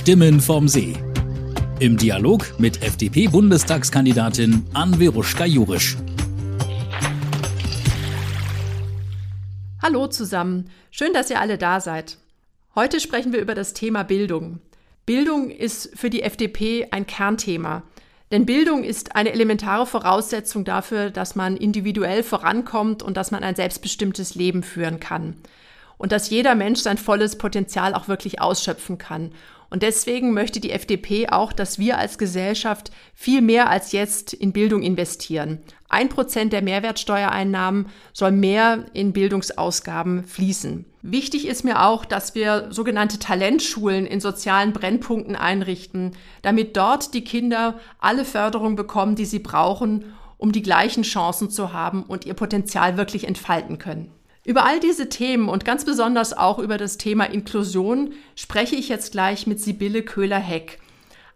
Stimmen vom See. Im Dialog mit FDP-Bundestagskandidatin Anweroscha Jurisch. Hallo zusammen, schön, dass ihr alle da seid. Heute sprechen wir über das Thema Bildung. Bildung ist für die FDP ein Kernthema. Denn Bildung ist eine elementare Voraussetzung dafür, dass man individuell vorankommt und dass man ein selbstbestimmtes Leben führen kann. Und dass jeder Mensch sein volles Potenzial auch wirklich ausschöpfen kann. Und deswegen möchte die FDP auch, dass wir als Gesellschaft viel mehr als jetzt in Bildung investieren. 1% der Mehrwertsteuereinnahmen soll mehr in Bildungsausgaben fließen. Wichtig ist mir auch, dass wir sogenannte Talentschulen in sozialen Brennpunkten einrichten, damit dort die Kinder alle Förderung bekommen, die sie brauchen, um die gleichen Chancen zu haben und ihr Potenzial wirklich entfalten können. Über all diese Themen und ganz besonders auch über das Thema Inklusion spreche ich jetzt gleich mit Sibylle Köhler-Heck.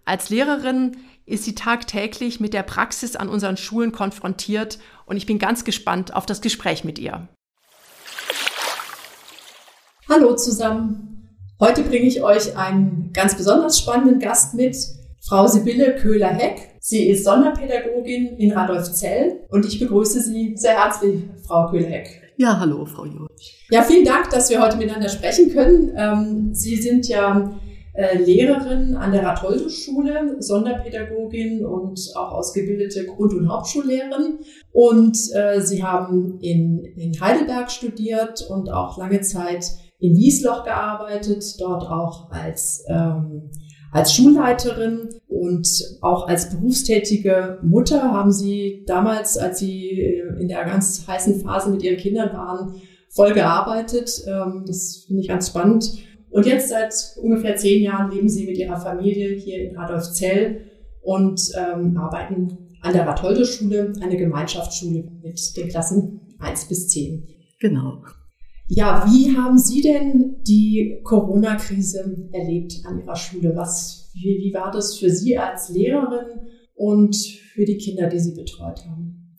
Als Lehrerin ist sie tagtäglich mit der Praxis an unseren Schulen konfrontiert und ich bin ganz gespannt auf das Gespräch mit ihr. Hallo zusammen. Heute bringe ich euch einen ganz besonders spannenden Gast mit, Frau Sibylle Köhler-Heck. Sie ist Sonderpädagogin in Radolfzell und ich begrüße Sie sehr herzlich, Frau Köhler-Heck. Ja, hallo, Frau Jurisch. Ja, vielen Dank, dass wir heute miteinander sprechen können. Sie sind ja Lehrerin an der Ratoldo-Schule, Sonderpädagogin und auch ausgebildete Grund- und Hauptschullehrerin. Und Sie haben in Heidelberg studiert und auch lange Zeit in Wiesloch gearbeitet, dort auch als Schulleiterin und auch als berufstätige Mutter haben Sie damals, als Sie in der ganz heißen Phase mit Ihren Kindern waren, voll gearbeitet. Das finde ich ganz spannend. Und jetzt seit ungefähr 10 Jahren leben Sie mit Ihrer Familie hier in Radolfzell und arbeiten an der Ratoldo-Schule, eine Gemeinschaftsschule mit den Klassen 1 bis 10. Genau. Ja, wie haben Sie denn die Corona-Krise erlebt an Ihrer Schule? Wie war das für Sie als Lehrerin und für die Kinder, die Sie betreut haben?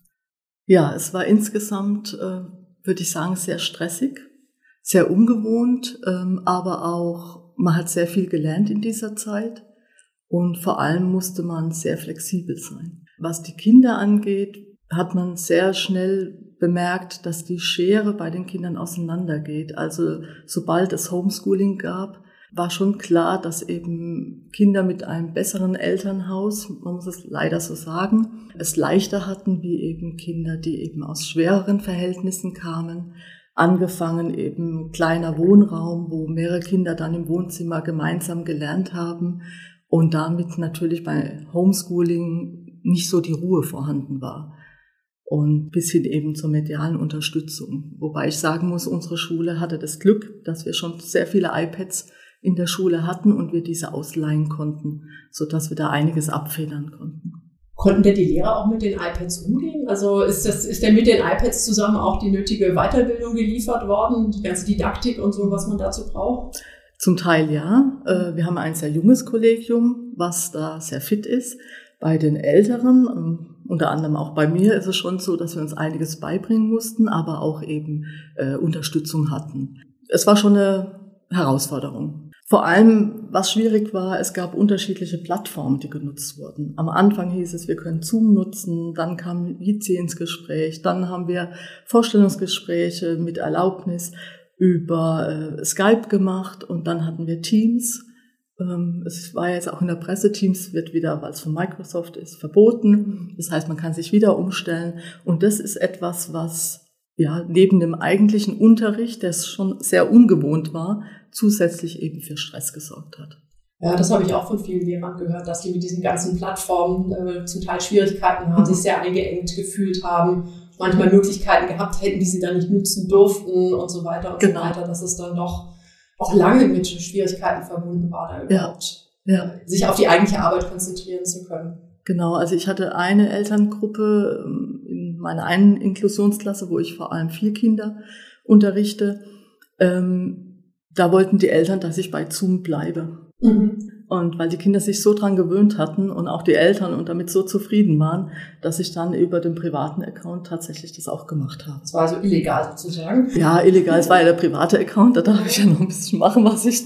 Ja, es war insgesamt, würde ich sagen, sehr stressig, sehr ungewohnt, aber auch, man hat sehr viel gelernt in dieser Zeit und vor allem musste man sehr flexibel sein. Was die Kinder angeht, hat man sehr schnell bemerkt, dass die Schere bei den Kindern auseinandergeht. Also sobald es Homeschooling gab, war schon klar, dass eben Kinder mit einem besseren Elternhaus, man muss es leider so sagen, es leichter hatten, wie eben Kinder, die eben aus schwereren Verhältnissen kamen. Angefangen eben kleiner Wohnraum, wo mehrere Kinder dann im Wohnzimmer gemeinsam gelernt haben und damit natürlich bei Homeschooling nicht so die Ruhe vorhanden war. Und bis hin eben zur medialen Unterstützung. Wobei ich sagen muss, unsere Schule hatte das Glück, dass wir schon sehr viele iPads in der Schule hatten und wir diese ausleihen konnten, sodass wir da einiges abfedern konnten. Konnten denn die Lehrer auch mit den iPads umgehen? Also ist denn mit den iPads zusammen auch die nötige Weiterbildung geliefert worden, die ganze Didaktik und so, was man dazu braucht? Zum Teil ja. Wir haben ein sehr junges Kollegium, was da sehr fit ist. Bei den Älteren, unter anderem auch bei mir, ist es schon so, dass wir uns einiges beibringen mussten, aber auch eben Unterstützung hatten. Es war schon eine Herausforderung. Vor allem, was schwierig war, es gab unterschiedliche Plattformen, die genutzt wurden. Am Anfang hieß es, wir können Zoom nutzen, dann kam Jitsi ins Gespräch, dann haben wir Vorstellungsgespräche mit Erlaubnis über Skype gemacht und dann hatten wir Teams. Es war jetzt auch in der Presse, Teams wird wieder, weil es von Microsoft ist, verboten. Das heißt, man kann sich wieder umstellen. Und das ist etwas, was ja neben dem eigentlichen Unterricht, der schon sehr ungewohnt war, zusätzlich eben für Stress gesorgt hat. Ja, das habe ich auch von vielen Lehrern gehört, dass die mit diesen ganzen Plattformen zum Teil Schwierigkeiten haben, sich sehr eingeengt gefühlt haben, manchmal Möglichkeiten gehabt hätten, die sie dann nicht nutzen durften und so weiter und genau. So weiter, dass es dann doch auch lange mit Schwierigkeiten verbunden war, da überhaupt sich auf die eigentliche Arbeit konzentrieren zu können. Genau, also ich hatte eine Elterngruppe in meiner einen Inklusionsklasse, wo ich vor allem 4 Kinder unterrichte. Da wollten die Eltern, dass ich bei Zoom bleibe. Mhm. Und weil die Kinder sich so dran gewöhnt hatten und auch die Eltern und damit so zufrieden waren, dass ich dann über den privaten Account tatsächlich das auch gemacht habe. Das war also illegal sozusagen? Ja, illegal. Es war ja der private Account, da darf ich ja noch ein bisschen machen, was ich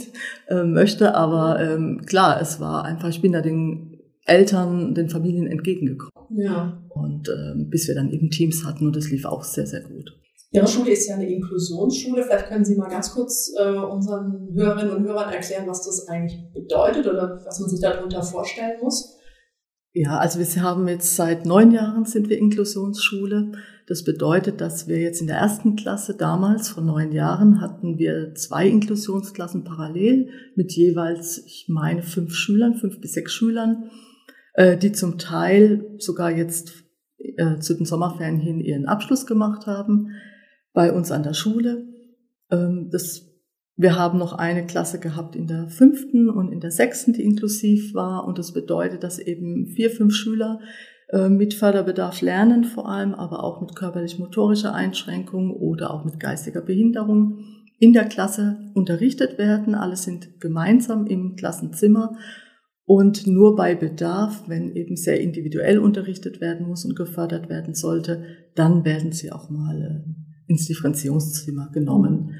möchte. Aber klar, es war einfach, ich bin da den Eltern, den Familien entgegengekommen. Ja. Und bis wir dann eben Teams hatten und das lief auch sehr, sehr gut. Ihre Schule ist ja eine Inklusionsschule. Vielleicht können Sie mal ganz kurz unseren Hörerinnen und Hörern erklären, was das eigentlich bedeutet oder was man sich darunter vorstellen muss. Ja, also wir haben jetzt seit 9 Jahren sind wir Inklusionsschule. Das bedeutet, dass wir jetzt in der 1. Klasse damals, vor 9 Jahren, hatten wir 2 Inklusionsklassen parallel mit jeweils, ich meine, 5 bis 6 Schülern, die zum Teil sogar jetzt zu den Sommerferien hin ihren Abschluss gemacht haben. Bei uns an der Schule. Wir haben noch eine Klasse gehabt in der 5. und in der 6., die inklusiv war. Und das bedeutet, dass eben 4, 5 Schüler mit Förderbedarf lernen, vor allem aber auch mit körperlich-motorischer Einschränkung oder auch mit geistiger Behinderung in der Klasse unterrichtet werden. Alle sind gemeinsam im Klassenzimmer. Und nur bei Bedarf, wenn eben sehr individuell unterrichtet werden muss und gefördert werden sollte, dann werden sie auch mal ins Differenzierungszimmer genommen.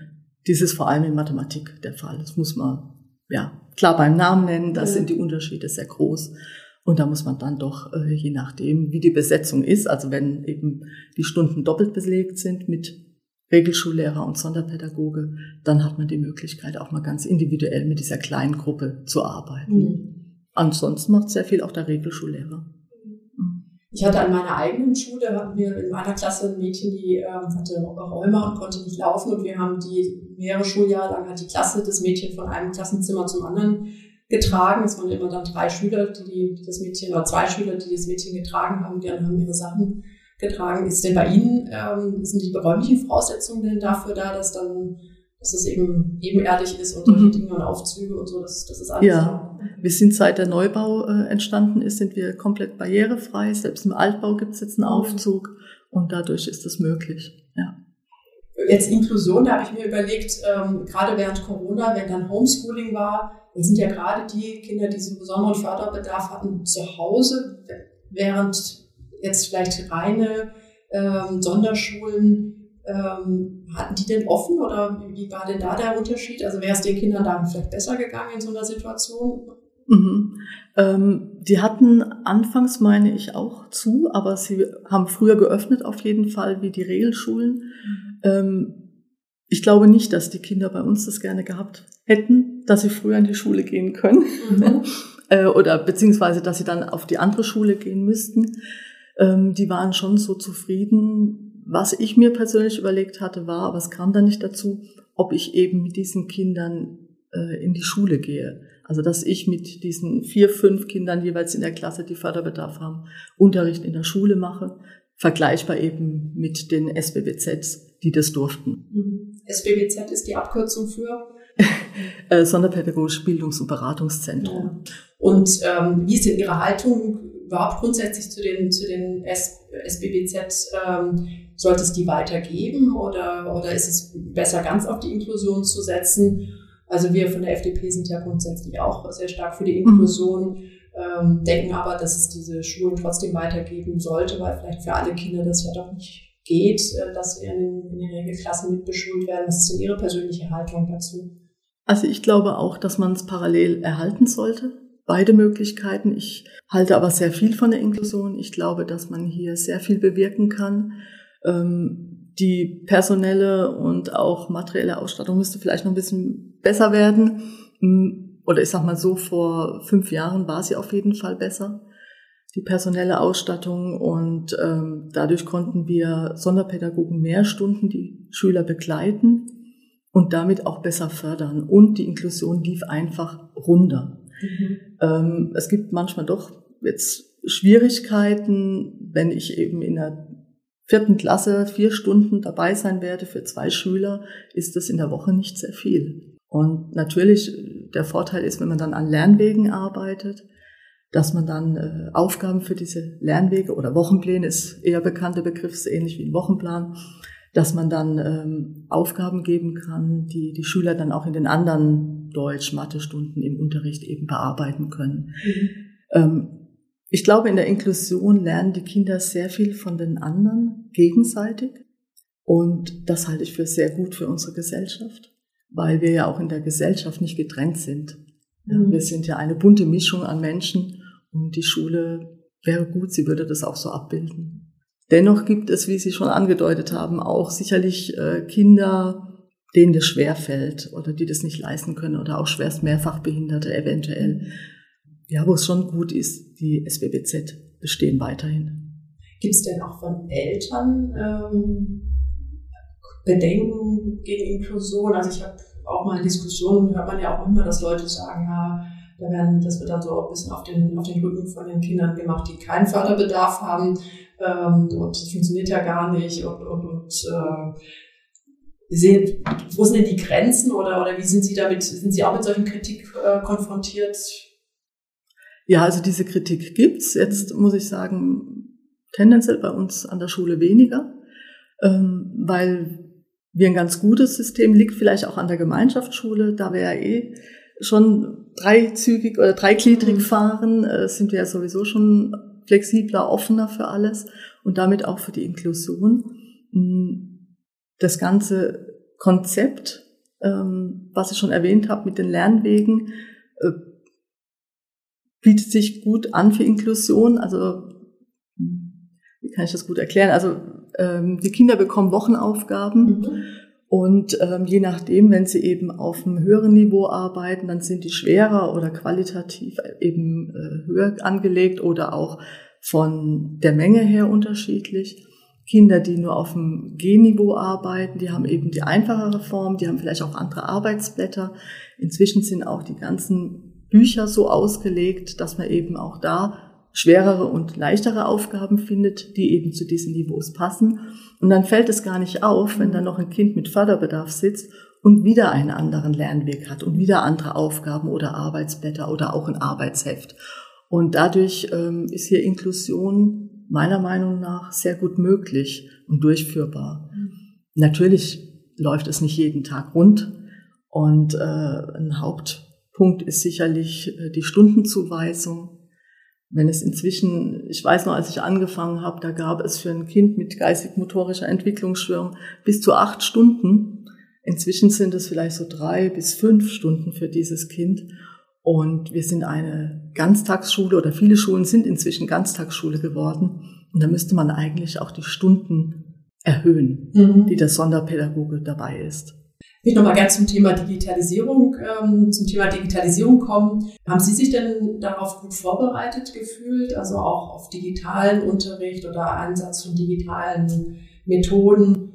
Dies ist vor allem in Mathematik der Fall. Das muss man ja klar beim Namen nennen, da sind die Unterschiede sehr groß. Und da muss man dann doch, je nachdem, wie die Besetzung ist, also wenn eben die Stunden doppelt belegt sind mit Regelschullehrer und Sonderpädagoge, dann hat man die Möglichkeit, auch mal ganz individuell mit dieser kleinen Gruppe zu arbeiten. Mhm. Ansonsten macht sehr viel auch der Regelschullehrer. Ich hatte an meiner eigenen Schule, hatten wir in meiner Klasse ein Mädchen, die hatte Rheuma und konnte nicht laufen. Und wir haben die mehrere Schuljahre lang die Klasse, das Mädchen von einem Klassenzimmer zum anderen getragen. Es waren immer dann 3 Schüler, die das Mädchen, oder 2 Schüler, die das Mädchen getragen haben. Die anderen haben ihre Sachen getragen. Ist denn bei Ihnen, sind die räumlichen Voraussetzungen denn dafür da, dass dann, dass es eben ebenerdig ist und solche Dinge und Aufzüge und so, das ist alles. Ja, wir sind seit der Neubau entstanden ist, sind wir komplett barrierefrei. Selbst im Altbau gibt es jetzt einen Aufzug und dadurch ist das möglich. Ja. Jetzt Inklusion, da habe ich mir überlegt, gerade während Corona, wenn dann Homeschooling war, sind ja gerade die Kinder, die so besonderen Förderbedarf hatten, zu Hause, während jetzt vielleicht reine Sonderschulen, hatten die denn offen oder wie war denn da der Unterschied? Also wäre es den Kindern da vielleicht besser gegangen in so einer Situation? Die hatten anfangs, meine ich, auch zu, aber sie haben früher geöffnet auf jeden Fall wie die Regelschulen. Ich glaube nicht, dass die Kinder bei uns das gerne gehabt hätten, dass sie früher in die Schule gehen können oder beziehungsweise, dass sie dann auf die andere Schule gehen müssten. Die waren schon so zufrieden. Was ich mir persönlich überlegt hatte, war, aber es kam dann nicht dazu, ob ich eben mit diesen Kindern in die Schule gehe. Also dass ich mit diesen 4, 5 Kindern jeweils in der Klasse, die Förderbedarf haben, Unterricht in der Schule mache, vergleichbar eben mit den SBBZs, die das durften. Mhm. SBBZ ist die Abkürzung für? Sonderpädagogisch Bildungs- und Beratungszentrum. Ja. Und wie ist denn Ihre Haltung überhaupt grundsätzlich zu den SBBZ? Sollte es die weitergeben oder ist es besser, ganz auf die Inklusion zu setzen? Also wir von der FDP sind ja grundsätzlich auch sehr stark für die Inklusion, denken aber, dass es diese Schulen trotzdem weitergeben sollte, weil vielleicht für alle Kinder das ja doch nicht geht, dass sie in den Regelklassen mitbeschult werden. Was ist denn Ihre persönliche Haltung dazu? Also ich glaube auch, dass man es parallel erhalten sollte. Beide Möglichkeiten. Ich halte aber sehr viel von der Inklusion. Ich glaube, dass man hier sehr viel bewirken kann. Die personelle und auch materielle Ausstattung müsste vielleicht noch ein bisschen besser werden. Oder ich sag mal so, vor 5 Jahren war sie auf jeden Fall besser, die personelle Ausstattung. Und dadurch konnten wir Sonderpädagogen mehr Stunden die Schüler begleiten und damit auch besser fördern. Und die Inklusion lief einfach runter. Es gibt manchmal doch jetzt Schwierigkeiten, wenn ich eben in einer 4. Klasse 4 Stunden dabei sein werde für 2 Schüler, ist das in der Woche nicht sehr viel. Und natürlich, der Vorteil ist, wenn man dann an Lernwegen arbeitet, dass man dann Aufgaben für diese Lernwege oder Wochenpläne ist eher bekannter Begriff, ist ähnlich wie ein Wochenplan, dass man dann Aufgaben geben kann, die die Schüler dann auch in den anderen Deutsch, Mathestunden im Unterricht eben bearbeiten können. Ich glaube, in der Inklusion lernen die Kinder sehr viel von den anderen gegenseitig. Und das halte ich für sehr gut für unsere Gesellschaft, weil wir ja auch in der Gesellschaft nicht getrennt sind. Ja, wir sind ja eine bunte Mischung an Menschen und die Schule wäre gut, sie würde das auch so abbilden. Dennoch gibt es, wie Sie schon angedeutet haben, auch sicherlich Kinder, denen das schwerfällt oder die das nicht leisten können oder auch schwerst Mehrfachbehinderte eventuell. Ja, wo es schon gut ist, die SBBZ bestehen weiterhin. Gibt es denn auch von Eltern Bedenken gegen Inklusion? Also ich habe auch mal in Diskussionen, hört man ja auch immer, dass Leute sagen, ja, das wird dann so ein bisschen auf den Rücken von den Kindern gemacht, die keinen Förderbedarf haben und das funktioniert ja gar nicht wo sind denn die Grenzen oder wie sind Sie auch mit solchen Kritik konfrontiert? Ja, also diese Kritik gibt's. Jetzt muss ich sagen, tendenziell bei uns an der Schule weniger, weil wir ein ganz gutes System, liegt vielleicht auch an der Gemeinschaftsschule, da wir ja schon dreizügig oder dreigliedrig fahren, sind wir ja sowieso schon flexibler, offener für alles und damit auch für die Inklusion. Das ganze Konzept, was ich schon erwähnt habe mit den Lernwegen, bietet sich gut an für Inklusion. Also, wie kann ich das gut erklären? Also, die Kinder bekommen Wochenaufgaben und je nachdem, wenn sie eben auf einem höheren Niveau arbeiten, dann sind die schwerer oder qualitativ eben höher angelegt oder auch von der Menge her unterschiedlich. Kinder, die nur auf dem G-Niveau arbeiten, die haben eben die einfachere Form, die haben vielleicht auch andere Arbeitsblätter. Inzwischen sind auch die ganzen Bücher so ausgelegt, dass man eben auch da schwerere und leichtere Aufgaben findet, die eben zu diesen Niveaus passen. Und dann fällt es gar nicht auf, wenn dann noch ein Kind mit Förderbedarf sitzt und wieder einen anderen Lernweg hat und wieder andere Aufgaben oder Arbeitsblätter oder auch ein Arbeitsheft. Und dadurch ist hier Inklusion meiner Meinung nach sehr gut möglich und durchführbar. Natürlich läuft es nicht jeden Tag rund und ein Hauptpunkt ist sicherlich die Stundenzuweisung. Wenn es inzwischen, ich weiß noch, als ich angefangen habe, da gab es für ein Kind mit geistig-motorischer Entwicklungsstörung bis zu 8 Stunden. Inzwischen sind es vielleicht so 3 bis 5 Stunden für dieses Kind. Und wir sind eine Ganztagsschule oder viele Schulen sind inzwischen Ganztagsschule geworden. Und da müsste man eigentlich auch die Stunden erhöhen, die der Sonderpädagoge dabei ist. Ich will nochmal gerne zum Thema Digitalisierung kommen. Haben Sie sich denn darauf gut vorbereitet gefühlt, also auch auf digitalen Unterricht oder Einsatz von digitalen Methoden?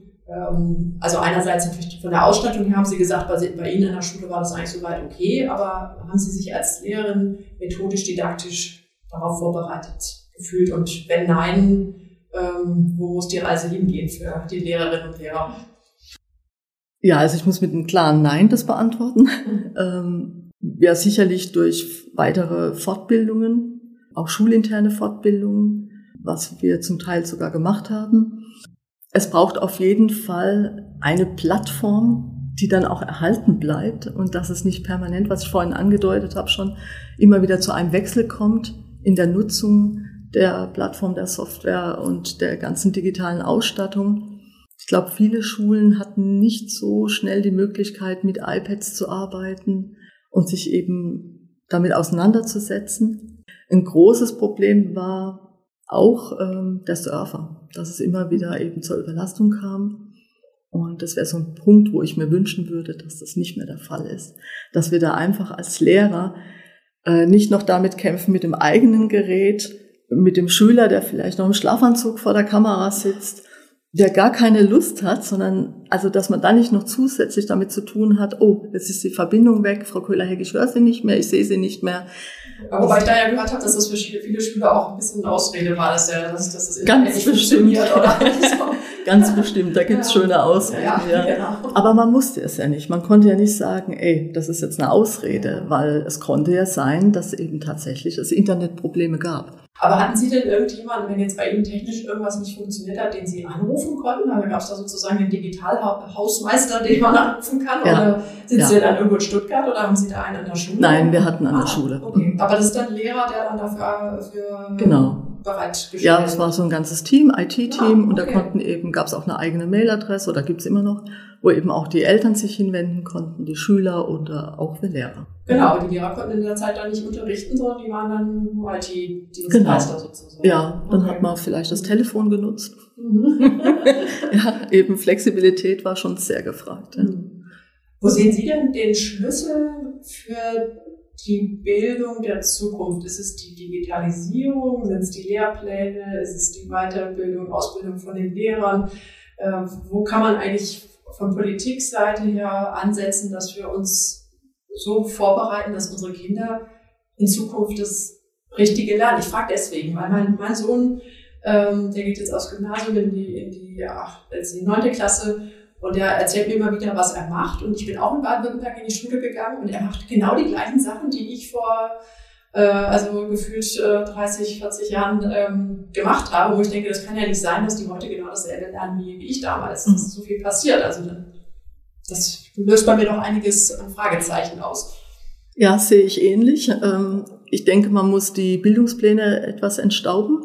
Also einerseits natürlich von der Ausstattung her haben Sie gesagt, bei Ihnen in der Schule war das eigentlich soweit okay, aber haben Sie sich als Lehrerin methodisch, didaktisch darauf vorbereitet gefühlt? Und wenn nein, wo muss die Reise hingehen für die Lehrerinnen und Lehrer? Ja, also ich muss mit einem klaren Nein das beantworten. Ja, sicherlich durch weitere Fortbildungen, auch schulinterne Fortbildungen, was wir zum Teil sogar gemacht haben. Es braucht auf jeden Fall eine Plattform, die dann auch erhalten bleibt und dass es nicht permanent, was ich vorhin angedeutet habe, schon immer wieder zu einem Wechsel kommt in der Nutzung der Plattform, der Software und der ganzen digitalen Ausstattung. Ich glaube, viele Schulen hatten nicht so schnell die Möglichkeit, mit iPads zu arbeiten und sich eben damit auseinanderzusetzen. Ein großes Problem war auch der Server, dass es immer wieder eben zur Überlastung kam. Und das wäre so ein Punkt, wo ich mir wünschen würde, dass das nicht mehr der Fall ist. Dass wir da einfach als Lehrer nicht noch damit kämpfen mit dem eigenen Gerät, mit dem Schüler, der vielleicht noch im Schlafanzug vor der Kamera sitzt, der gar keine Lust hat, sondern also dass man da nicht noch zusätzlich damit zu tun hat, oh, jetzt ist die Verbindung weg, Frau Köhler-Heck, ich höre Sie nicht mehr, ich sehe Sie nicht mehr. Wobei ich da ja gehört habe, dass das für viele Schüler auch ein bisschen Ausrede war, dass das Internet nicht funktioniert oder so. Ganz bestimmt, da gibt's schöne Ausreden. Ja. Ja. Aber man musste es ja nicht. Man konnte ja nicht sagen, ey, das ist jetzt eine Ausrede, weil es konnte ja sein, dass eben tatsächlich es Internetprobleme gab. Aber hatten Sie denn irgendjemanden, wenn jetzt bei Ihnen technisch irgendwas nicht funktioniert hat, den Sie anrufen konnten? Also gab es da sozusagen den Digitalhausmeister, den man anrufen kann? Ja. Oder sind Sie dann irgendwo in Stuttgart oder haben Sie da einen an der Schule? Nein, wir hatten an der Schule. Okay. Aber das ist dann ein Lehrer, der dann dafür bereitgestellt ist? Ja, das war so ein ganzes Team, IT-Team. Und da konnten eben, gab es auch eine eigene Mailadresse, oder gibt es immer noch, wo eben auch die Eltern sich hinwenden konnten, die Schüler oder auch die Lehrer. Genau, aber die Lehrer konnten in der Zeit dann nicht unterrichten, sondern die waren dann IT-Dienstleister sozusagen. Ja, dann hat man vielleicht das Telefon genutzt. Ja, eben Flexibilität war schon sehr gefragt. Ja. Wo sehen Sie denn den Schlüssel für die Bildung der Zukunft? Ist es die Digitalisierung? Sind es die Lehrpläne? Ist es die Weiterbildung, Ausbildung von den Lehrern? Wo kann man eigentlich von Politikseite her ansetzen, dass wir uns so vorbereiten, dass unsere Kinder in Zukunft das Richtige lernen? Ich frage deswegen, weil mein Sohn, der geht jetzt aufs Gymnasium in die 9. Klasse, und er erzählt mir immer wieder, was er macht. Und ich bin auch in Baden-Württemberg in die Schule gegangen und er macht genau die gleichen Sachen, die ich vor gefühlt 30, 40 Jahren gemacht habe, wo ich denke, das kann ja nicht sein, dass die heute genau dasselbe lernen wie ich damals. Das ist so viel passiert. Also das löst bei mir noch einiges an Fragezeichen aus. Ja, sehe ich ähnlich. Ich denke, man muss die Bildungspläne etwas entstauben.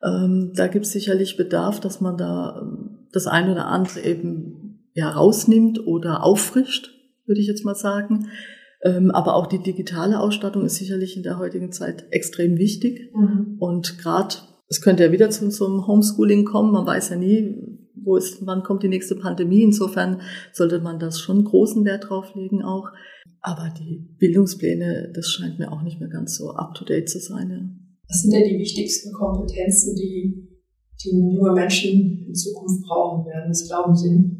Da gibt es sicherlich Bedarf, dass man da das eine oder andere eben rausnimmt oder auffrischt, würde ich jetzt mal sagen. Aber auch die digitale Ausstattung ist sicherlich in der heutigen Zeit extrem wichtig. Mhm. Und gerade, es könnte ja wieder zu so einem Homeschooling kommen, man weiß ja nie, wann kommt die nächste Pandemie? Insofern sollte man das schon großen Wert drauf legen auch. Aber die Bildungspläne, das scheint mir auch nicht mehr ganz so up-to-date zu sein. Ja. Was sind denn die wichtigsten Kompetenzen, die junge Menschen in Zukunft brauchen werden? Was glauben Sie?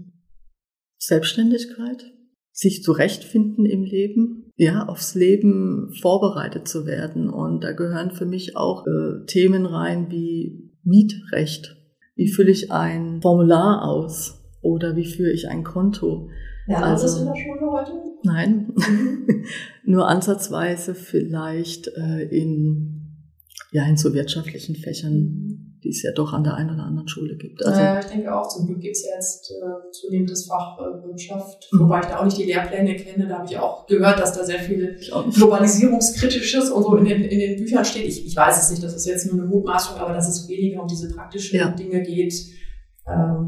Selbstständigkeit, sich zurechtfinden im Leben, aufs Leben vorbereitet zu werden. Und da gehören für mich auch Themen rein wie Mietrecht. Wie fülle ich ein Formular aus? Oder wie führe ich ein Konto? Ja, also, ist das in der Schule heute? Nein. Nur ansatzweise vielleicht in so wirtschaftlichen Fächern, die es ja doch an der einen oder anderen Schule gibt. Also, ich denke auch, zum Glück gibt es jetzt zunehmend das Fach Wirtschaft, wobei ich da auch nicht die Lehrpläne kenne. Da habe ich auch gehört, dass da sehr viel Globalisierungskritisches und so in den Büchern steht. Ich weiß es nicht, das ist jetzt nur eine Mutmaßung, aber dass es weniger um diese praktischen Dinge geht.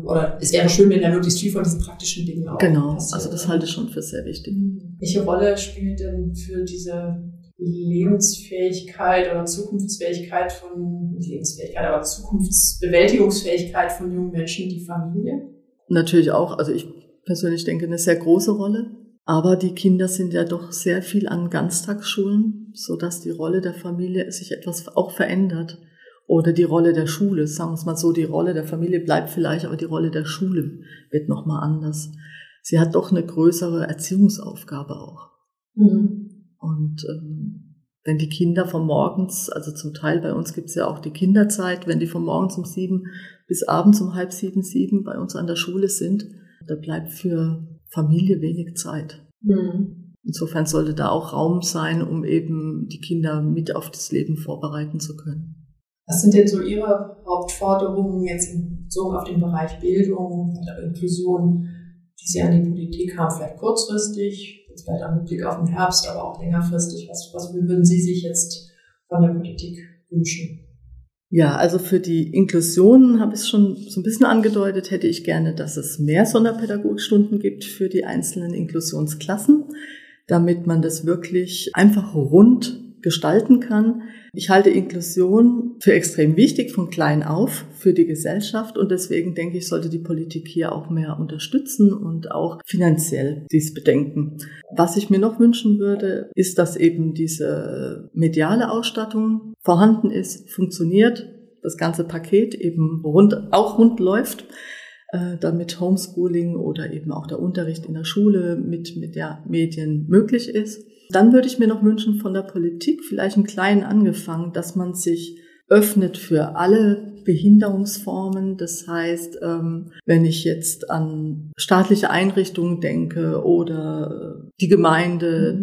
Oder es wäre schön, wenn da möglichst viel von diesen praktischen Dingen auch passiert. Also das halte ich schon für sehr wichtig. Welche Rolle spielt denn für diese Lebensfähigkeit oder Zukunftsbewältigungsfähigkeit von jungen Menschen die Familie? Natürlich auch. Also ich persönlich denke, eine sehr große Rolle. Aber die Kinder sind ja doch sehr viel an Ganztagsschulen, sodass die Rolle der Familie sich etwas auch verändert. Oder die Rolle der Schule, sagen wir es mal so, die Rolle der Familie bleibt vielleicht, aber die Rolle der Schule wird nochmal anders. Sie hat doch eine größere Erziehungsaufgabe auch. Mhm. Und wenn die Kinder von morgens, also zum Teil bei uns gibt es ja auch die Kinderzeit, wenn die von morgens um 7 bis abends um 6:30, 7 bei uns an der Schule sind, da bleibt für Familie wenig Zeit. Mhm. Insofern sollte da auch Raum sein, um eben die Kinder mit auf das Leben vorbereiten zu können. Was sind denn so Ihre Hauptforderungen jetzt in Bezug auf den Bereich Bildung oder Inklusion, die Sie an die Politik haben, vielleicht kurzfristig? Vielleicht auch mit Blick auf den Herbst, aber auch längerfristig. Was würden Sie sich jetzt von der Politik wünschen? Ja, also für die Inklusion habe ich es schon so ein bisschen angedeutet, hätte ich gerne, dass es mehr Sonderpädagogikstunden gibt für die einzelnen Inklusionsklassen, damit man das wirklich einfach rund gestalten kann. Ich halte Inklusion für extrem wichtig, von klein auf, für die Gesellschaft. Und deswegen denke ich, sollte die Politik hier auch mehr unterstützen und auch finanziell dies bedenken. Was ich mir noch wünschen würde, ist, dass eben diese mediale Ausstattung vorhanden ist, funktioniert, das ganze Paket eben rund läuft, damit Homeschooling oder eben auch der Unterricht in der Schule mit Medien möglich ist. Dann würde ich mir noch wünschen von der Politik, vielleicht einen kleinen angefangen, dass man sich öffnet für alle Behinderungsformen. Das heißt, wenn ich jetzt an staatliche Einrichtungen denke oder die Gemeinde,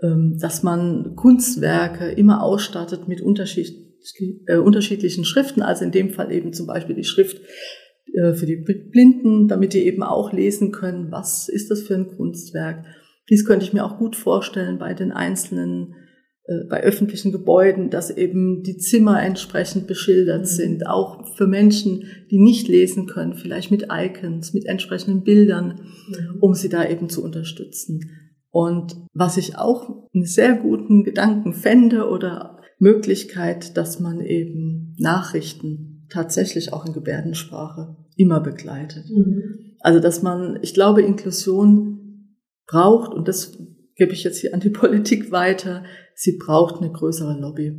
dass man Kunstwerke immer ausstattet mit unterschiedlichen Schriften, also in dem Fall eben zum Beispiel die Schrift für die Blinden, damit die eben auch lesen können, was ist das für ein Kunstwerk. Dies könnte ich mir auch gut vorstellen bei den einzelnen, bei öffentlichen Gebäuden, dass eben die Zimmer entsprechend beschildert sind, auch für Menschen, die nicht lesen können, vielleicht mit Icons, mit entsprechenden Bildern, um sie da eben zu unterstützen. Und was ich auch einen sehr guten Gedanken fände oder Möglichkeit, dass man eben Nachrichten tatsächlich auch in Gebärdensprache immer begleitet. Mhm. Also dass man, ich glaube, Inklusion braucht, und das gebe ich jetzt hier an die Politik weiter, sie braucht eine größere Lobby.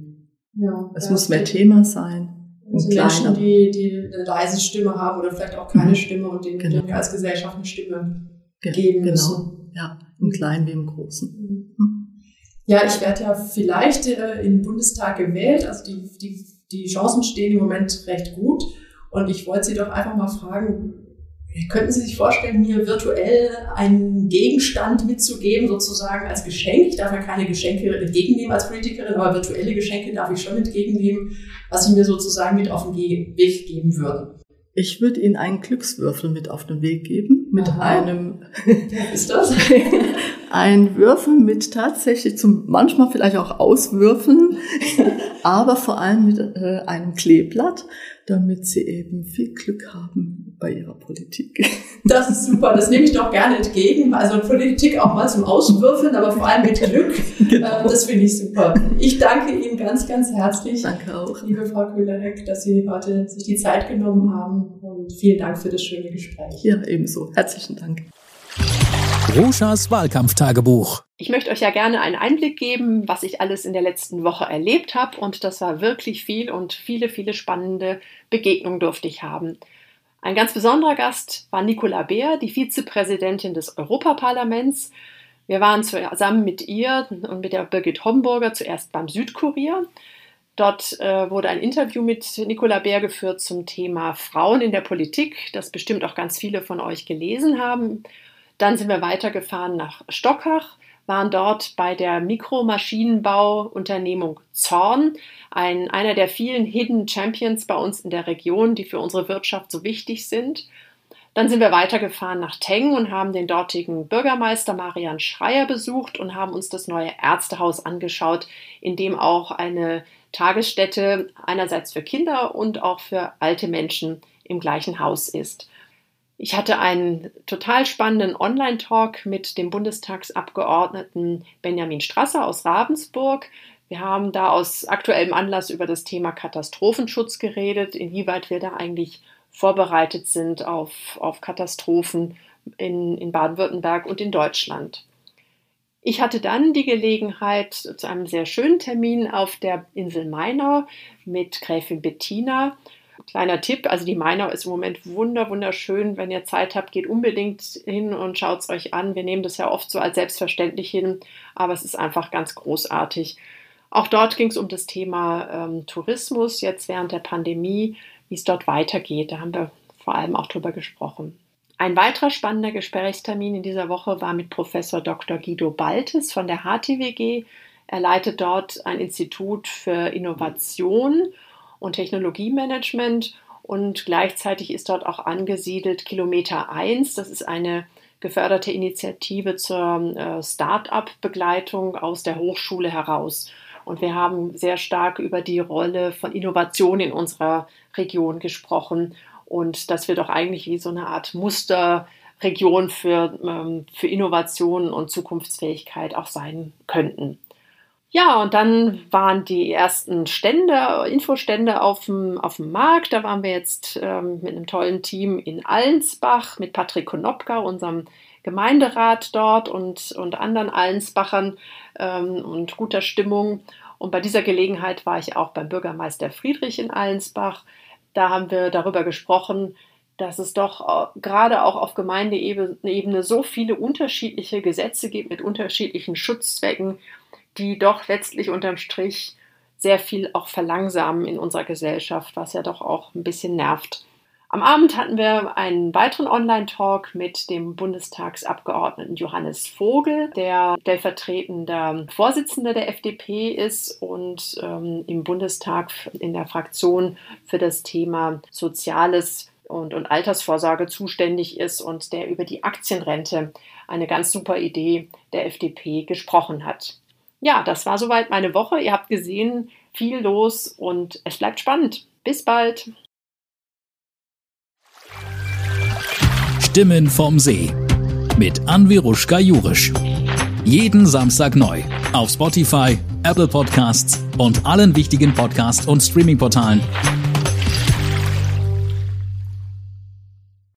Ja, es muss mehr Thema sein. Und Menschen, die eine leise Stimme haben oder vielleicht auch keine Stimme und denen wir als Gesellschaft eine Stimme geben müssen. Ja, im Kleinen wie im Großen. Ja, ich werde ja vielleicht im Bundestag gewählt. Also die Chancen stehen im Moment recht gut. Und ich wollte Sie doch einfach mal fragen, könnten Sie sich vorstellen, mir virtuell einen Gegenstand mitzugeben, sozusagen als Geschenk? Ich darf ja keine Geschenke entgegennehmen als Politikerin, aber virtuelle Geschenke darf ich schon entgegennehmen, was Sie mir sozusagen mit auf den Weg geben würden. Ich würde Ihnen einen Glückswürfel mit auf den Weg geben, mit einem... Was ist das? Ein Würfel mit tatsächlich zum manchmal vielleicht auch Auswürfeln, aber vor allem mit einem Kleeblatt, damit Sie eben viel Glück haben bei Ihrer Politik. Das ist super, das nehme ich doch gerne entgegen. Also Politik auch mal zum Auswürfeln, aber vor allem mit Glück. Genau. Das finde ich super. Ich danke Ihnen ganz, ganz herzlich. Danke auch. Liebe Frau Köhler-Heck, dass Sie heute sich die Zeit genommen haben. Und vielen Dank für das schöne Gespräch. Ja, ebenso. Herzlichen Dank. Roschas Wahlkampftagebuch. Ich möchte euch ja gerne einen Einblick geben, was ich alles in der letzten Woche erlebt habe. Und das war wirklich viel und viele, viele spannende Begegnungen durfte ich haben. Ein ganz besonderer Gast war Nicola Beer, die Vizepräsidentin des Europaparlaments. Wir waren zusammen mit ihr und mit der Birgit Homburger zuerst beim Südkurier. Dort wurde ein Interview mit Nicola Beer geführt zum Thema Frauen in der Politik, das bestimmt auch ganz viele von euch gelesen haben. Dann sind wir weitergefahren nach Stockach, waren dort bei der Mikromaschinenbauunternehmung Zorn, einer der vielen Hidden Champions bei uns in der Region, die für unsere Wirtschaft so wichtig sind. Dann sind wir weitergefahren nach Tengen und haben den dortigen Bürgermeister Marian Schreier besucht und haben uns das neue Ärztehaus angeschaut, in dem auch eine Tagesstätte einerseits für Kinder und auch für alte Menschen im gleichen Haus ist. Ich hatte einen total spannenden Online-Talk mit dem Bundestagsabgeordneten Benjamin Strasser aus Ravensburg. Wir haben da aus aktuellem Anlass über das Thema Katastrophenschutz geredet, inwieweit wir da eigentlich vorbereitet sind auf Katastrophen in Baden-Württemberg und in Deutschland. Ich hatte dann die Gelegenheit zu einem sehr schönen Termin auf der Insel Mainau mit Gräfin Bettina. Kleiner Tipp, also die Mainau ist im Moment wunderschön. Wenn ihr Zeit habt, geht unbedingt hin und schaut es euch an. Wir nehmen das ja oft so als selbstverständlich hin, aber es ist einfach ganz großartig. Auch dort ging es um das Thema Tourismus, jetzt während der Pandemie, wie es dort weitergeht. Da haben wir vor allem auch drüber gesprochen. Ein weiterer spannender Gesprächstermin in dieser Woche war mit Professor Dr. Guido Baltes von der HTWG. Er leitet dort ein Institut für Innovation und Technologiemanagement und gleichzeitig ist dort auch angesiedelt Kilometer 1. Das ist eine geförderte Initiative zur Start-up-Begleitung aus der Hochschule heraus. Und wir haben sehr stark über die Rolle von Innovation in unserer Region gesprochen und dass wir doch eigentlich wie so eine Art Musterregion für Innovation und Zukunftsfähigkeit auch sein könnten. Ja, und dann waren die ersten Stände, Infostände auf dem Markt. Da waren wir jetzt mit einem tollen Team in Allensbach, mit Patrick Konopka, unserem Gemeinderat dort und anderen Allensbachern und guter Stimmung. Und bei dieser Gelegenheit war ich auch beim Bürgermeister Friedrich in Allensbach. Da haben wir darüber gesprochen, dass es doch gerade auch auf Gemeindeebene so viele unterschiedliche Gesetze gibt mit unterschiedlichen Schutzzwecken, die doch letztlich unterm Strich sehr viel auch verlangsamen in unserer Gesellschaft, was ja doch auch ein bisschen nervt. Am Abend hatten wir einen weiteren Online-Talk mit dem Bundestagsabgeordneten Johannes Vogel, der stellvertretender Vorsitzender der FDP ist und im Bundestag in der Fraktion für das Thema Soziales und Altersvorsorge zuständig ist und der über die Aktienrente, eine ganz super Idee der FDP, gesprochen hat. Ja, das war soweit meine Woche. Ihr habt gesehen, viel los und es bleibt spannend. Bis bald! Stimmen vom See mit Anweroscha Jurisch. Jeden Samstag neu auf Spotify, Apple Podcasts und allen wichtigen Podcast- und Streaming-Portalen.